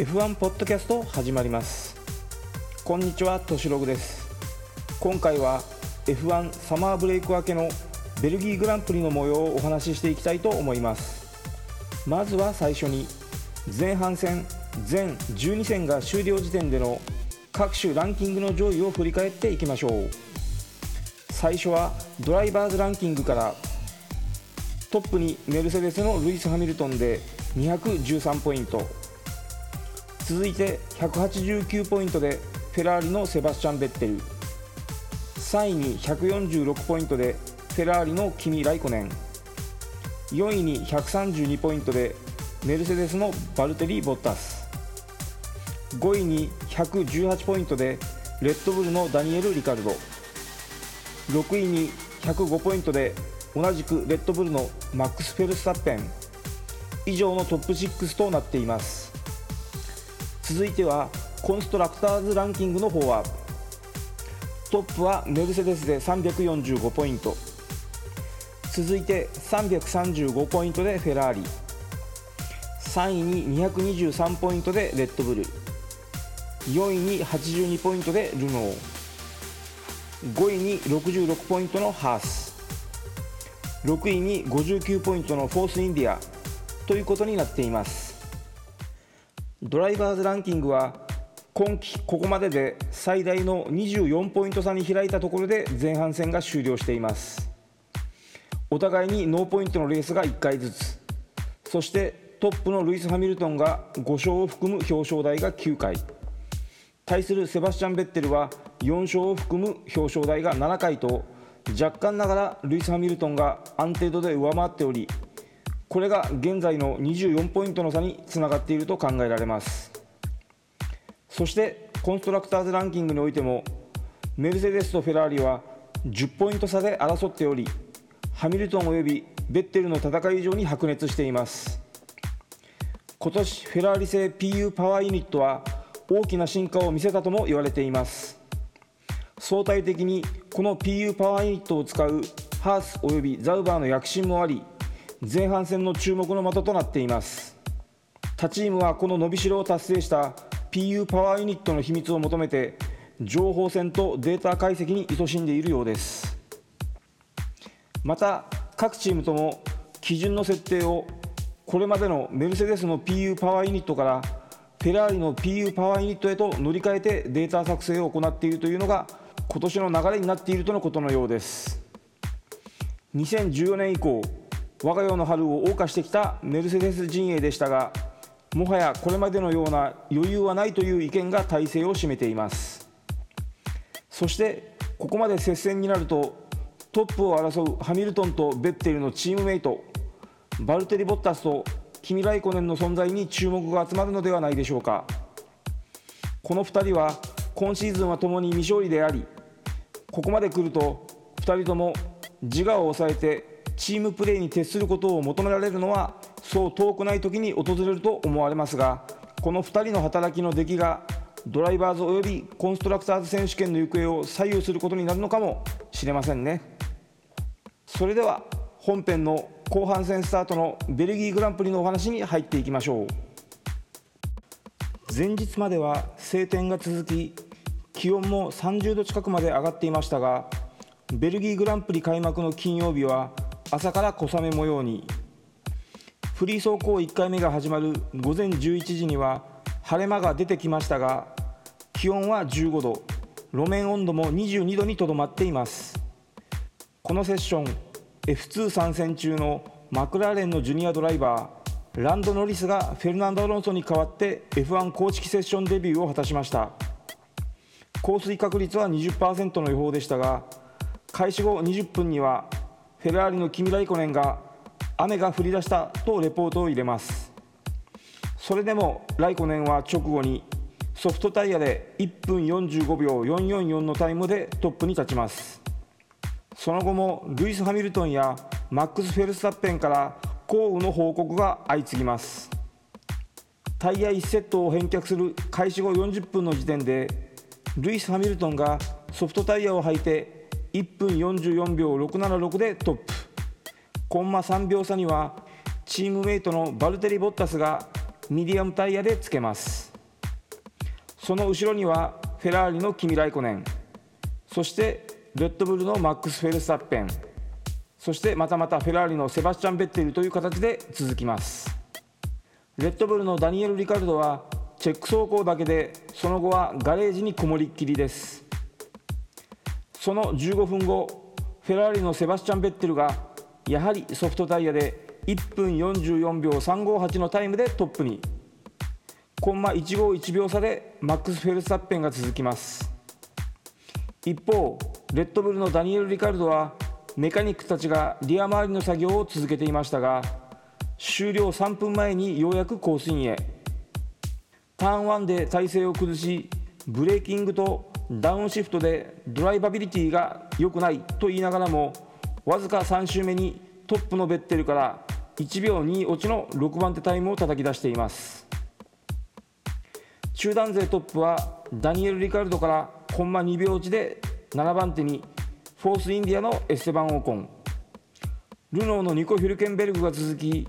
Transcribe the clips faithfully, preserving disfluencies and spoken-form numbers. エフワン ポッドキャスト始まります。こんにちは、としログです。今回は エフワン サマーブレイク明けのベルギーグランプリの模様をお話ししていきたいと思います。まずは最初に前半戦全じゅうに戦が終了時点での各種ランキングの上位を振り返っていきましょう。最初はドライバーズランキングから。トップにメルセデスのルイス・ハミルトンでにひゃくじゅうさんポイント、続いてひゃくはちじゅうきゅうポイントでフェラーリのセバスチャン・ベッテル、さんいにひゃくよんじゅうろくポイントでフェラーリのキミ・ライコネン、よんいにひゃくさんじゅうにポイントでメルセデスのバルテリ・ボッタス、ごいにひゃくじゅうはちポイントでレッドブルのダニエル・リカルド、ろくいにひゃくごポイントで同じくレッドブルのマックス・フェルスタッペン。以上のトップろくとなっています。続いてはコンストラクターズランキングの方は、トップはメルセデスでさんびゃくよんじゅうごポイント、続いてさんびゃくさんじゅうごポイントでフェラーリ、さんいににひゃくにじゅうさんポイントでレッドブル、よんいにはちじゅうにポイントでルノー、ごいにろくじゅうろくポイントのハース、ろくいにごじゅうきゅうポイントのフォースインディアということになっています。ドライバーズランキングは今季ここまでで最大のにじゅうよんポイント差に開いたところで前半戦が終了しています。お互いにノーポイントのレースがいっかいずつ、そしてトップのルイス・ハミルトンがご勝を含む表彰台がきゅう回、対するセバスチャン・ベッテルはよん勝を含む表彰台がなな回と、若干ながらルイス・ハミルトンが安定度で上回っており、これが現在のにじゅうよんポイントの差につながっていると考えられます。そしてコンストラクターズランキングにおいてもメルセデスとフェラーリはじゅうポイント差で争っており、ハミルトン及びベッテルの戦い以上に白熱しています。今年フェラーリ製 ピーユー パワーユニットは大きな進化を見せたとも言われています。相対的にこの ピーユー パワーユニットを使うハースおよびザウバーの躍進もあり、前半戦の注目の的となっています。他チームはこの伸びしろを達成した ピーユー パワーユニットの秘密を求めて情報戦とデータ解析に勤しんでいるようです。また各チームとも基準の設定をこれまでのメルセデスの ピーユー パワーユニットからフェラーリの ピーユー パワーユニットへと乗り換えてデータ作成を行っているというのが今年の流れになっているとのことのようです。にせんじゅうよねん以降我が世の春を謳歌してきたメルセデス陣営でしたが、もはやこれまでのような余裕はないという意見が大勢を占めています。そしてここまで接戦になるとトップを争うハミルトンとベッテルのチームメイトバルテリ・ボッタスとキミ・ライコネンの存在に注目が集まるのではないでしょうか。このふたりは今シーズンは共に未勝利であり、ここまで来るとふたりとも自我を抑えてチームプレーに徹することを求められるのはそう遠くない時に訪れると思われますが、このふたりの働きの出来がドライバーズおよびコンストラクターズ選手権の行方を左右することになるのかもしれませんね。それでは本編の後半戦スタートのベルギーグランプリのお話に入っていきましょう。前日までは晴天が続き、気温もさんじゅう度近くまで上がっていましたが、ベルギーグランプリ開幕の金曜日は朝から小雨模様に。フリー走行いっ回目が始まる午前じゅういちじには晴れ間が出てきましたが、気温はじゅうご度、路面温度もにじゅうに度にとどまっています。このセッション エフツー 参戦中のマクラーレンのジュニアドライバーランド・ノリスがフェルナンド・アロンソに代わって エフワン 公式セッションデビューを果たしました。降水確率は にじゅっパーセント の予報でしたが、開始後にじゅっ分にはフェラーリのキミ・ライコネンが雨が降り出したとレポートを入れます。それでもライコネンは直後にソフトタイヤでいち分よんじゅうご秒よんひゃくよんじゅうよんのタイムでトップに立ちます。その後もルイス・ハミルトンやマックス・フェルスタッペンから降雨の報告が相次ぎます。タイヤいちセットを返却する開始後よんじゅっ分の時点でルイス・ハミルトンがソフトタイヤを履いていち分よんじゅうよん秒ろくひゃくななじゅうろくでトップ、コンマさん秒差にはチームメイトのバルテリ・ボッタスがミディアムタイヤでつけます。その後ろにはフェラーリのキミ・ライコネン、そしてレッドブルのマックス・フェルスタッペン、そしてまたまたフェラーリのセバスチャン・ベッテルという形で続きます。レッドブルのダニエル・リカルドはチェック走行だけで、その後はガレージにこもりっきりです。そのじゅうごふんご、フェラーリのセバスチャン・ベッテルがやはりソフトタイヤでいっぷんよんじゅうよんびょうさんごはちのタイムでトップに、コンマいちごういちびょう差でマックス・フェルスタッペンが続きます。一方、レッドブルのダニエル・リカルドはメカニックたちがリア周りの作業を続けていましたが、終了さんぷんまえにようやくコースインへ。ターンいちで体勢を崩し、ブレーキングとダウンシフトでドライバビリティが良くないと言いながらも、わずかさん周目にトップのベッテルからいちびょうに落ちのろくばんてタイムを叩き出しています。集団勢トップはダニエル・リカルドからコンマにびょう落ちでななばんてにフォースインディアのエステバン・オコン、ルノーのニコ・ヒュルケンベルグが続き、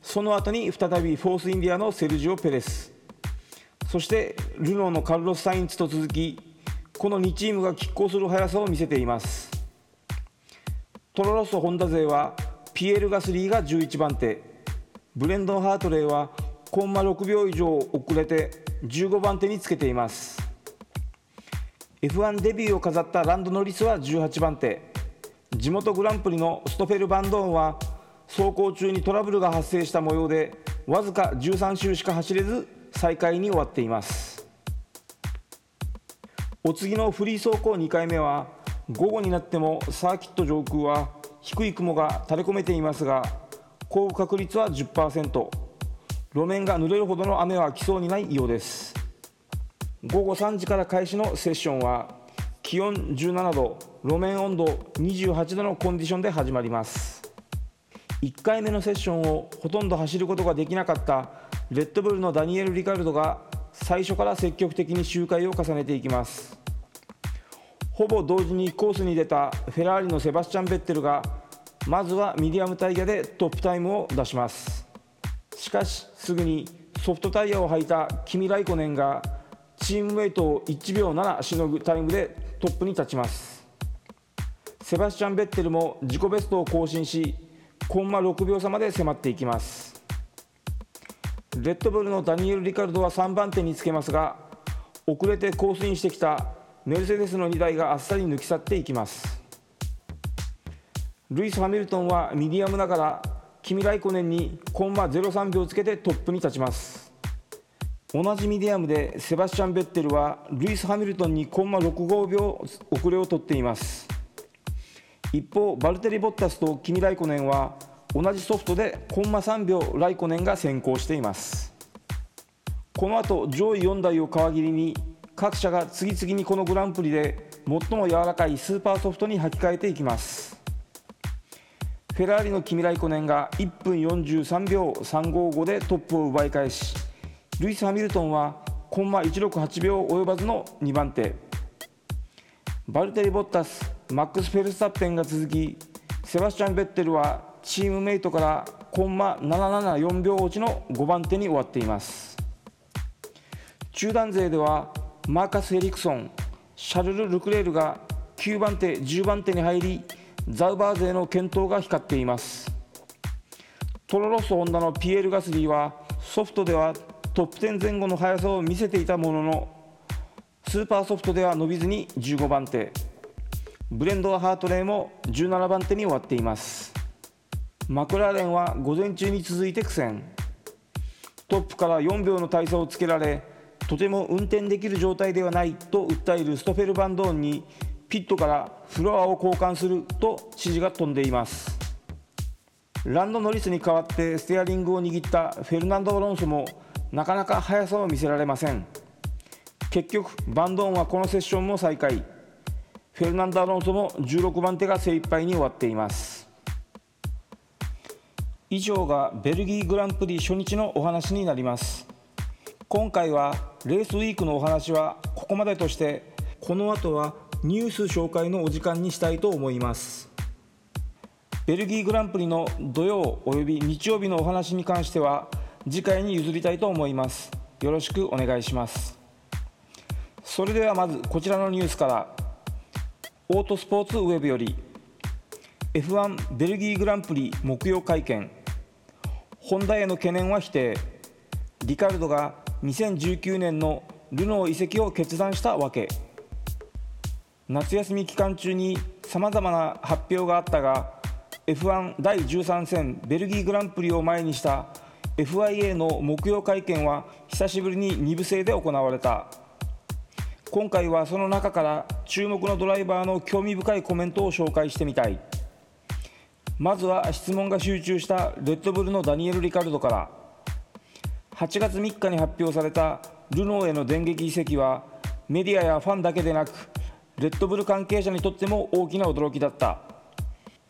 その後に再びフォースインディアのセルジオ・ペレス、そしてルノーのカルロス・サインツと続き、このにチームが拮抗する速さを見せています。トロロッソ・ホンダ勢はピエール・ガスリーがじゅういちばんて、ブレンドン・ハートレイはコンマろくびょう以上遅れてじゅうごばんてにつけています。 エフワン デビューを飾ったランド・ノリスはじゅうはちばんて、地元グランプリのストフェル・バンドーンは走行中にトラブルが発生した模様で、わずかじゅうさん周しか走れず最下位に終わっています。お次のフリー走行にかいめは、午後になってもサーキット上空は低い雲が垂れ込めていますが、降雨確率は じゅっパーセント、 路面が濡れるほどの雨は来そうにないようです。午後さんじから開始のセッションは気温じゅうななど、路面温度にじゅうはちどのコンディションで始まります。いっかいめのセッションをほとんど走ることができなかったレッドブルのダニエル・リカルドが最初から積極的に周回を重ねていきます。ほぼ同時にコースに出たフェラーリのセバスチャン・ベッテルがまずはミディアムタイヤでトップタイムを出します。しかしすぐにソフトタイヤを履いたキミ・ライコネンがチームメイトをいちびょうななしのぐタイムでトップに立ちます。セバスチャン・ベッテルも自己ベストを更新し、コンマろくびょう差まで迫っていきます。レッドブルのダニエル・リカルドはさんばんてにつけますが、遅れてコースインしてきたメルセデスのにだいがあっさり抜き去っていきます。ルイス・ハミルトンはミディアムながらキミ・ライコネンにコンマれいさんびょうつけてトップに立ちます。同じミディアムでセバスチャン・ベッテルはルイス・ハミルトンにコンマろくじゅうごびょう遅れを取っています。一方、バルテリ・ボッタスとキミ・ライコネンは同じソフトでコンマさんびょうライコネンが先行しています。この後上位よんだいを皮切りに、各社が次々にこのグランプリで最も柔らかいスーパーソフトに履き替えていきます。フェラーリのキミ・ライコネンがいっぷんよんじゅうさんびょうさんごーごでトップを奪い返し、ルイス・ハミルトンはコンマいちろくはちびょう及ばずのにばんて、バルテリ・ボッタス、マックス・フェルスタッペンが続き、セバスチャン・ベッテルはチームメイトからコンマななひゃくななじゅうよんびょう落ちのごばんてに終わっています。中団勢ではマーカス・エリクソン、シャルル・ルクレールがきゅうばんて、じゅうばんてに入り、ザウバー勢の健闘が光っています。トロロッソ・ホンダのピエール・ガスリーはソフトではトップじゅう前後の速さを見せていたものの、スーパーソフトでは伸びずにじゅうごばんて、ブレンド・ハートレイもじゅうななばんてに終わっています。マクラーレンは午前中に続いて苦戦、トップからよんびょうの大差をつけられ、とても運転できる状態ではないと訴えるストフェル・バンドーンにピットからフロアを交換すると指示が飛んでいます。ランド・ノリスに代わってステアリングを握ったフェルナンド・アロンソもなかなか速さを見せられません。結局バンドーンはこのセッションも最下位、フェルナンド・アロンソもじゅうろくばんてが精一杯に終わっています。以上がベルギーグランプリ初日のお話になります。今回はレースウィークのお話はここまでとして、この後はニュース紹介のお時間にしたいと思います。ベルギーグランプリの土曜および日曜日のお話に関しては、次回に譲りたいと思います。よろしくお願いします。それではまずこちらのニュースから。オートスポーツウェブより エフワン ベルギーグランプリ木曜会見、ホンダへの懸念は否定、リカルドがにせんじゅうきゅうねんのルノー移籍を決断したわけ。夏休み期間中にさまざまな発表があったが、 エフワン だいじゅうさん戦ベルギーグランプリを前にした エフアイエー の木曜会見は久しぶりにに部制で行われた。今回はその中から注目のドライバーの興味深いコメントを紹介してみたい。まずは質問が集中したレッドブルのダニエル・リカルドから。はちがつみっかに発表されたルノーへの電撃移籍はメディアやファンだけでなくレッドブル関係者にとっても大きな驚きだった。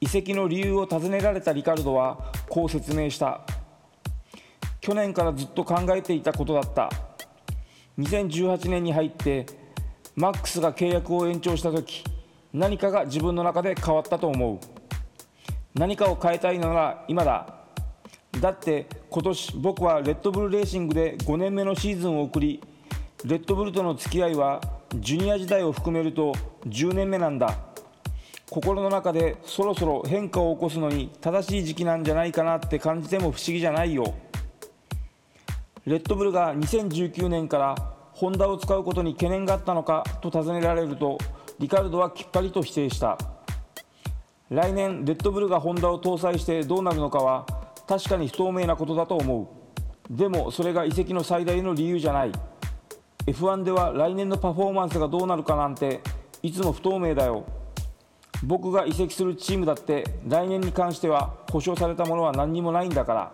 移籍の理由を尋ねられたリカルドはこう説明した。去年からずっと考えていたことだった。にせんじゅうはちねんに入ってマックスが契約を延長した時、何かが自分の中で変わったと思う。何かを変えたいなら今だ。だって今年僕はレッドブルレーシングでごねんめのシーズンを送り、レッドブルとの付き合いはジュニア時代を含めるとじゅうねんめなんだ。心の中でそろそろ変化を起こすのに正しい時期なんじゃないかなって感じても不思議じゃないよ。レッドブルがにせんじゅうきゅうねんからホンダを使うことに懸念があったのかと尋ねられると、リカルドはきっぱりと否定した。来年レッドブルがホンダを搭載してどうなるのかは確かに不透明なことだと思う。でもそれが移籍の最大の理由じゃない。エフワン では来年のパフォーマンスがどうなるかなんていつも不透明だよ。僕が移籍するチームだって来年に関しては保証されたものは何にもないんだから。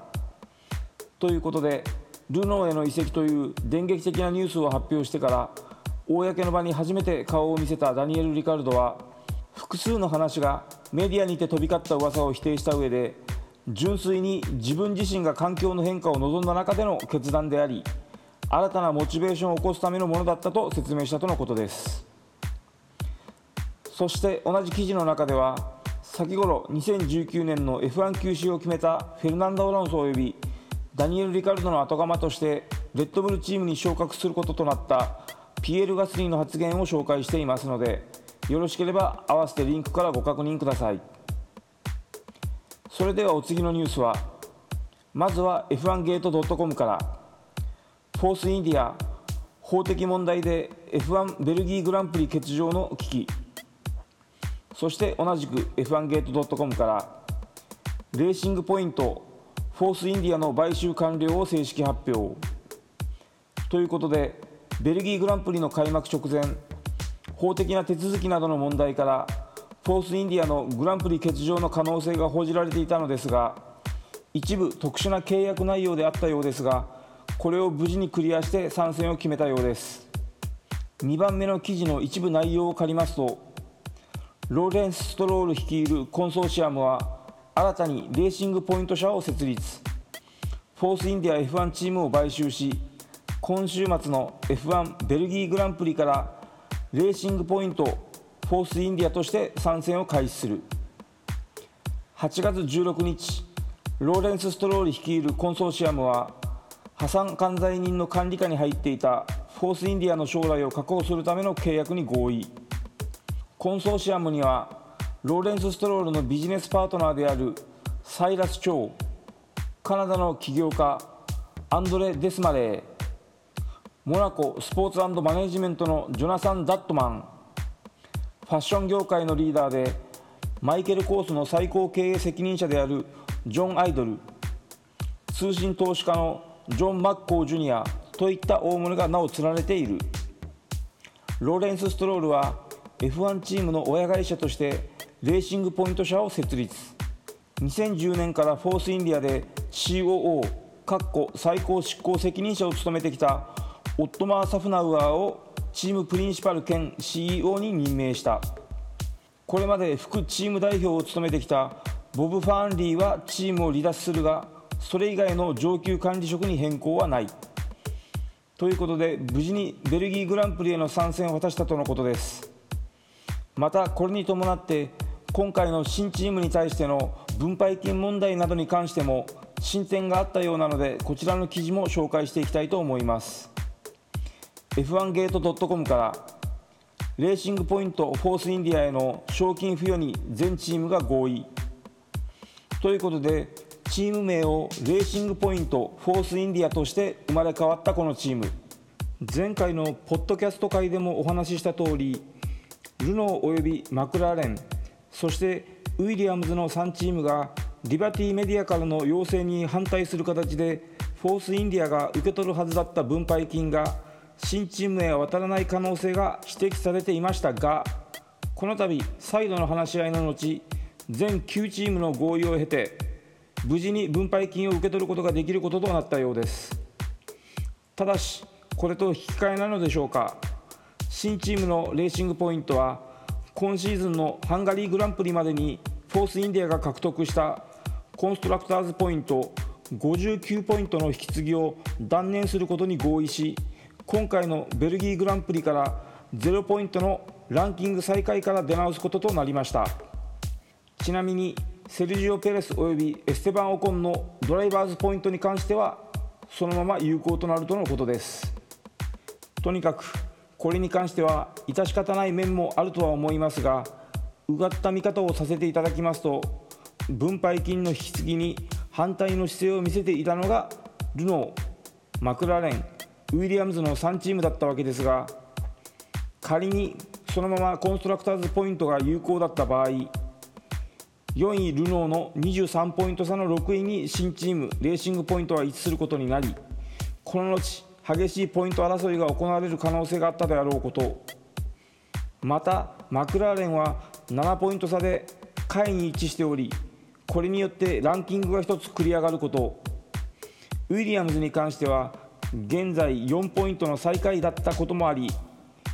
ということでルノーへの移籍という電撃的なニュースを発表してから公の場に初めて顔を見せたダニエル・リカルドは、複数の話がメディアにて飛び交った噂を否定した上で、純粋に自分自身が環境の変化を望んだ中での決断であり、新たなモチベーションを起こすためのものだったと説明したとのことです。そして同じ記事の中では、先頃にせんじゅうきゅうねんの エフワン 休止を決めたフェルナンド・アロンソ及びダニエル・リカルドの後釜としてレッドブルチームに昇格することとなったピエール・ガスリーの発言を紹介していますので、よろしければ合わせてリンクからご確認ください。それではお次のニュースは、まずは エフワンゲートドットコム から。フォースインディア、法的問題で エフワン ベルギーグランプリ欠場の危機。そして同じく エフワンゲートドットコム から、レーシングポイント、フォースインディアの買収完了を正式発表。ということでベルギーグランプリの開幕直前、法的な手続きなどの問題からフォースインディアのグランプリ欠場の可能性が報じられていたのですが、一部特殊な契約内容であったようですが、これを無事にクリアして参戦を決めたようです。にばんめの記事の一部内容を借りますと、ローレンス・ストロール率いるコンソーシアムは新たにレーシングポイント社を設立、フォースインディア エフワン チームを買収し、今週末の エフワン ベルギーグランプリからレーシングポイントフォースインディアとして参戦を開始する。はちがつじゅうろくにち、ローレンス・ストローリ率いるコンソーシアムは破産管財人の管理下に入っていたフォースインディアの将来を確保するための契約に合意。コンソーシアムにはローレンス・ストロールのビジネスパートナーであるサイラス・チョウ、カナダの起業家アンドレ・デスマレー、モナコスポーツ&マネジメントのジョナサン・ダットマン、ファッション業界のリーダーでマイケル・コースの最高経営責任者であるジョン・アイドル、通信投資家のジョン・マッコー・ジュニアといった大物が名を連ねている。ローレンス・ストロールは エフワン チームの親会社としてレーシングポイント社を設立、にせんじゅうねんからフォースインディアで シーオーオー 最高執行責任者を務めてきたオットマー・サフナウアーをチームプリンシパル兼 シーイーオー に任命した。これまで副チーム代表を務めてきたボブ・ファーンリーはチームを離脱するが、それ以外の上級管理職に変更はない。ということで無事にベルギーグランプリへの参戦を果たしたとのことです。またこれに伴って今回の新チームに対しての分配金問題などに関しても進展があったようなので、こちらの記事も紹介していきたいと思います。 エフワンゲートドットコム からレーシングポイントフォースインディアへの賞金付与に全チームが合意ということで、チーム名をレーシングポイントフォースインディアとして生まれ変わったこのチーム、前回のポッドキャスト会でもお話しした通り、ルノーおよびマクラーレン、そしてウィリアムズのさんチームがリバティメディアからの要請に反対する形で、フォースインディアが受け取るはずだった分配金が新チームへ渡らない可能性が指摘されていましたが、この度再度の話し合いの後、全きゅうチームの合意を経て無事に分配金を受け取ることができることとなったようです。ただし、これと引き換えなのでしょうか、新チームのレーシングポイントは今シーズンのハンガリーグランプリまでにフォースインディアが獲得したコンストラクターズポイントごじゅうきゅうポイントの引き継ぎを断念することに合意し、今回のベルギーグランプリからゼロポイントのランキング最下位から出直すこととなりました。ちなみにセルジオ・ペレスおよびエステバン・オコンのドライバーズポイントに関してはそのまま有効となるとのことです。とにかくこれに関しては致し方ない面もあるとは思いますが、うがった見方をさせていただきますと、分配金の引き継ぎに反対の姿勢を見せていたのがルノー、マクラーレン、ウィリアムズのさんチームだったわけですが、仮にそのままコンストラクターズポイントが有効だった場合、よんいルノーのにじゅうさんポイント差のろくいに新チームレーシングポイントは位置することになり、この後激しいポイント争いが行われる可能性があったであろうこと、またマクラーレンはななポイント差で下位に位置しており、これによってランキングがひとつ繰り上がること、ウィリアムズに関しては現在よんポイントの最下位だったこともあり、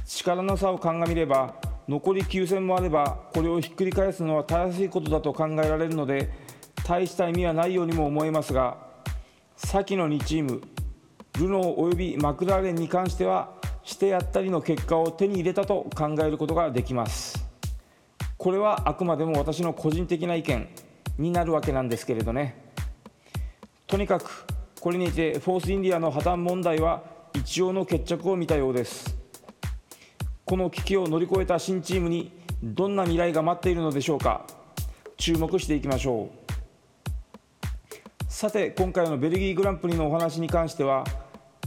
力の差を鑑みれば残りきゅう戦もあればこれをひっくり返すのは正しいことだと考えられるので、大した意味はないようにも思えますが、先のにチームルノーおよびマクラーレンに関してはしてやったりの結果を手に入れたと考えることができます。これはあくまでも私の個人的な意見になるわけなんですけれどね。とにかくこれにてフォースインディアの破綻問題は一応の決着を見たようです。この危機を乗り越えた新チームにどんな未来が待っているのでしょうか、注目していきましょう。さて、今回のベルギーグランプリのお話に関しては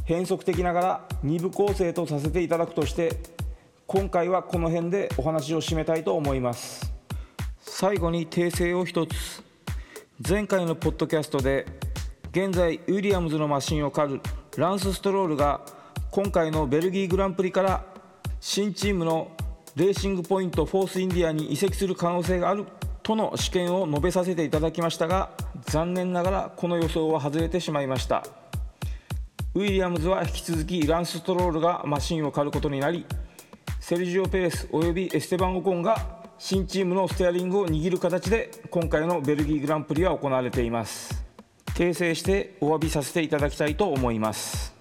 変則的ながらに部構成とさせていただくとして、今回はこの辺でお話を締めたいと思います。最後に訂正を一つ、前回のポッドキャストで現在ウィリアムズのマシンを駆るランス・ストロールが今回のベルギーグランプリから新チームのレーシングポイントフォースインディアに移籍する可能性があるとの試験を述べさせていただきましたが、残念ながらこの予想は外れてしまいました。ウィリアムズは引き続きランス・ストロールがマシンを駆ることになり、セルジオ・ペレスおよびエステバン・オコンが新チームのステアリングを握る形で今回のベルギーグランプリは行われています。訂正してお詫びさせていただきたいと思います。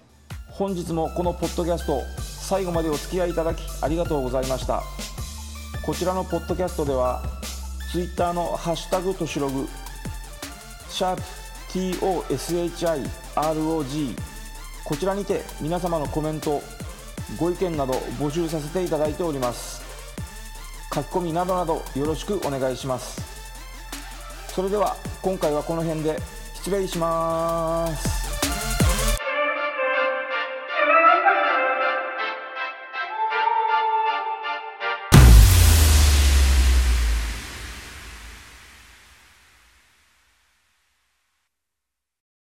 本日もこのポッドキャスト最後までお付き合いいただきありがとうございました。こちらのポッドキャストでは Twitter のハッシュタグとしログシャープ ティーオーエスエイチアイアールオージー、 こちらにて皆様のコメント、ご意見など募集させていただいております。書き込みなどなどよろしくお願いします。それでは今回はこの辺で失礼します。